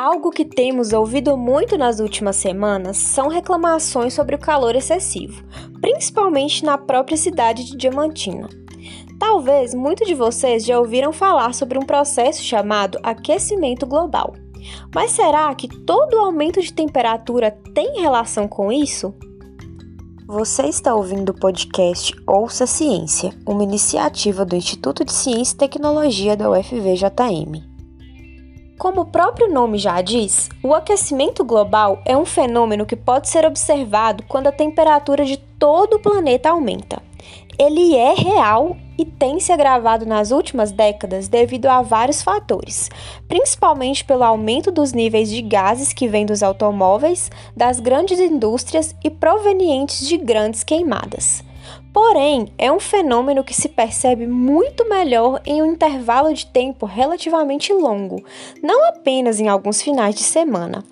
Algo que temos ouvido muito nas últimas semanas são reclamações sobre o calor excessivo, principalmente na própria cidade de Diamantina. Talvez muitos de vocês já ouviram falar sobre um processo chamado aquecimento global. Mas será que todo aumento de temperatura tem relação com isso? Você está ouvindo o podcast Ouça Ciência, uma iniciativa do Instituto de Ciência e Tecnologia da UFVJM. Como o próprio nome já diz, o aquecimento global é um fenômeno que pode ser observado quando a temperatura de todo o planeta aumenta. Ele é real e tem se agravado nas últimas décadas devido a vários fatores, principalmente pelo aumento dos níveis de gases que vêm dos automóveis, das grandes indústrias e provenientes de grandes queimadas. Porém, é um fenômeno que se percebe muito melhor em um intervalo de tempo relativamente longo, não apenas em alguns finais de semana.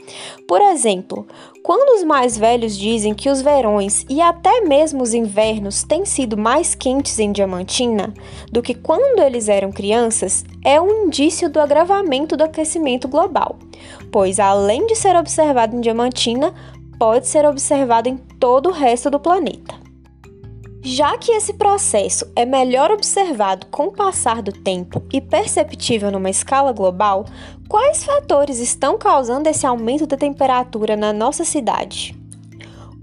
Por exemplo, quando os mais velhos dizem que os verões e até mesmo os invernos têm sido mais quentes em Diamantina do que quando eles eram crianças, é um indício do agravamento do aquecimento global, pois além de ser observado em Diamantina, pode ser observado em todo o resto do planeta. Já que esse processo é melhor observado com o passar do tempo e perceptível numa escala global, quais fatores estão causando esse aumento da temperatura na nossa cidade?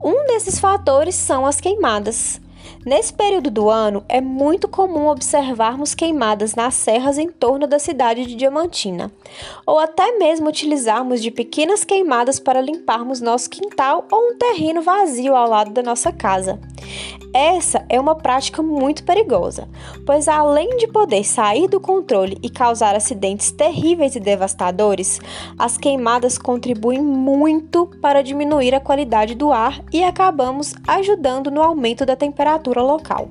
Um desses fatores são as queimadas. Nesse período do ano, é muito comum observarmos queimadas nas serras em torno da cidade de Diamantina, ou até mesmo utilizarmos de pequenas queimadas para limparmos nosso quintal ou um terreno vazio ao lado da nossa casa. Essa é uma prática muito perigosa, pois além de poder sair do controle e causar acidentes terríveis e devastadores, as queimadas contribuem muito para diminuir a qualidade do ar e acabamos ajudando no aumento da temperatura local.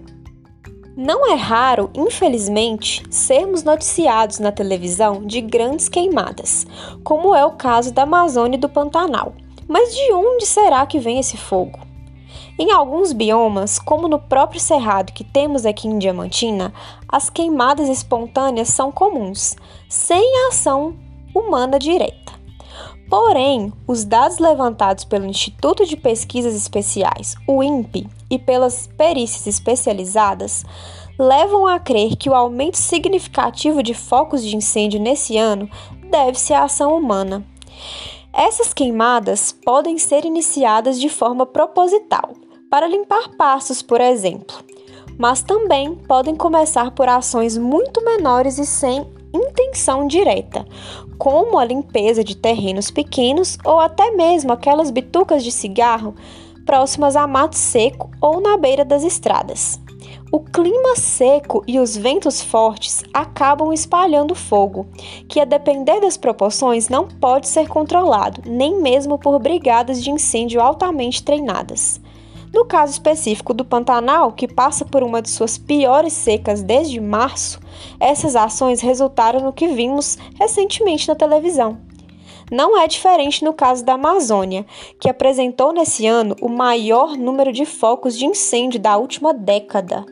Não é raro, infelizmente, sermos noticiados na televisão de grandes queimadas, como é o caso da Amazônia e do Pantanal. Mas de onde será que vem esse fogo? Em alguns biomas, como no próprio Cerrado que temos aqui em Diamantina, as queimadas espontâneas são comuns, sem ação humana direta. Porém, os dados levantados pelo Instituto de Pesquisas Especiais, o INPE, e pelas perícias especializadas, levam a crer que o aumento significativo de focos de incêndio nesse ano deve-se à ação humana. Essas queimadas podem ser iniciadas de forma proposital, para limpar pastos, por exemplo, mas também podem começar por ações muito menores e sem intenção direta, como a limpeza de terrenos pequenos ou até mesmo aquelas bitucas de cigarro próximas a mato seco ou na beira das estradas. O clima seco e os ventos fortes acabam espalhando fogo, que a depender das proporções não pode ser controlado, nem mesmo por brigadas de incêndio altamente treinadas. No caso específico do Pantanal, que passa por uma de suas piores secas desde março, essas ações resultaram no que vimos recentemente na televisão. Não é diferente no caso da Amazônia, que apresentou nesse ano o maior número de focos de incêndio da última década.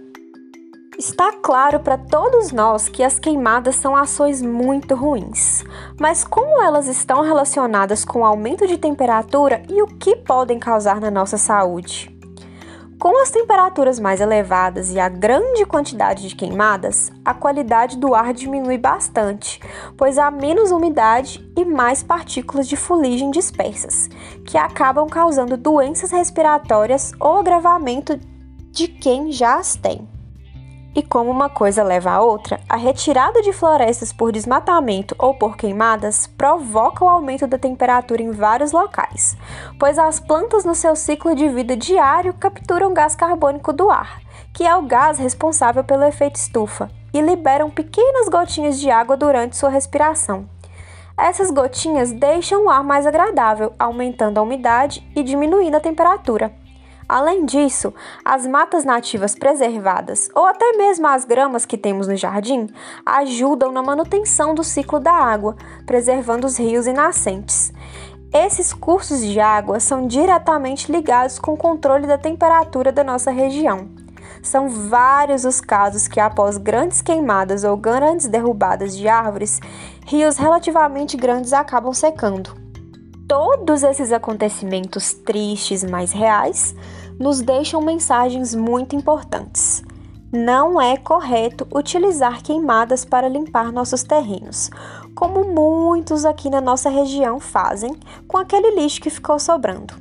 Está claro para todos nós que as queimadas são ações muito ruins, mas como elas estão relacionadas com o aumento de temperatura e o que podem causar na nossa saúde? Com as temperaturas mais elevadas e a grande quantidade de queimadas, a qualidade do ar diminui bastante, pois há menos umidade e mais partículas de fuligem dispersas, que acabam causando doenças respiratórias ou agravamento de quem já as tem. E como uma coisa leva a outra, a retirada de florestas por desmatamento ou por queimadas provoca o aumento da temperatura em vários locais, pois as plantas no seu ciclo de vida diário capturam gás carbônico do ar, que é o gás responsável pelo efeito estufa, e liberam pequenas gotinhas de água durante sua respiração. Essas gotinhas deixam o ar mais agradável, aumentando a umidade e diminuindo a temperatura. Além disso, as matas nativas preservadas ou até mesmo as gramas que temos no jardim ajudam na manutenção do ciclo da água, preservando os rios e nascentes. Esses cursos de água são diretamente ligados com o controle da temperatura da nossa região. São vários os casos que, após grandes queimadas ou grandes derrubadas de árvores, rios relativamente grandes acabam secando. Todos esses acontecimentos tristes, mas reais, nos deixam mensagens muito importantes. Não é correto utilizar queimadas para limpar nossos terrenos, como muitos aqui na nossa região fazem com aquele lixo que ficou sobrando.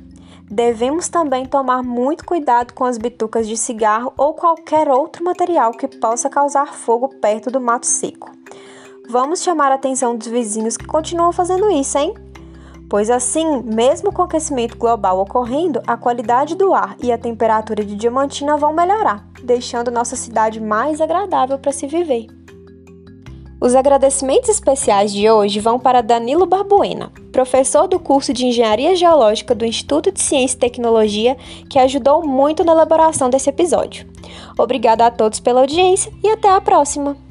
Devemos também tomar muito cuidado com as bitucas de cigarro ou qualquer outro material que possa causar fogo perto do mato seco. Vamos chamar a atenção dos vizinhos que continuam fazendo isso, hein? Pois assim, mesmo com o aquecimento global ocorrendo, a qualidade do ar e a temperatura de Diamantina vão melhorar, deixando nossa cidade mais agradável para se viver. Os agradecimentos especiais de hoje vão para Danilo Barbuena, professor do curso de Engenharia Geológica do Instituto de Ciência e Tecnologia, que ajudou muito na elaboração desse episódio. Obrigada a todos pela audiência e até a próxima!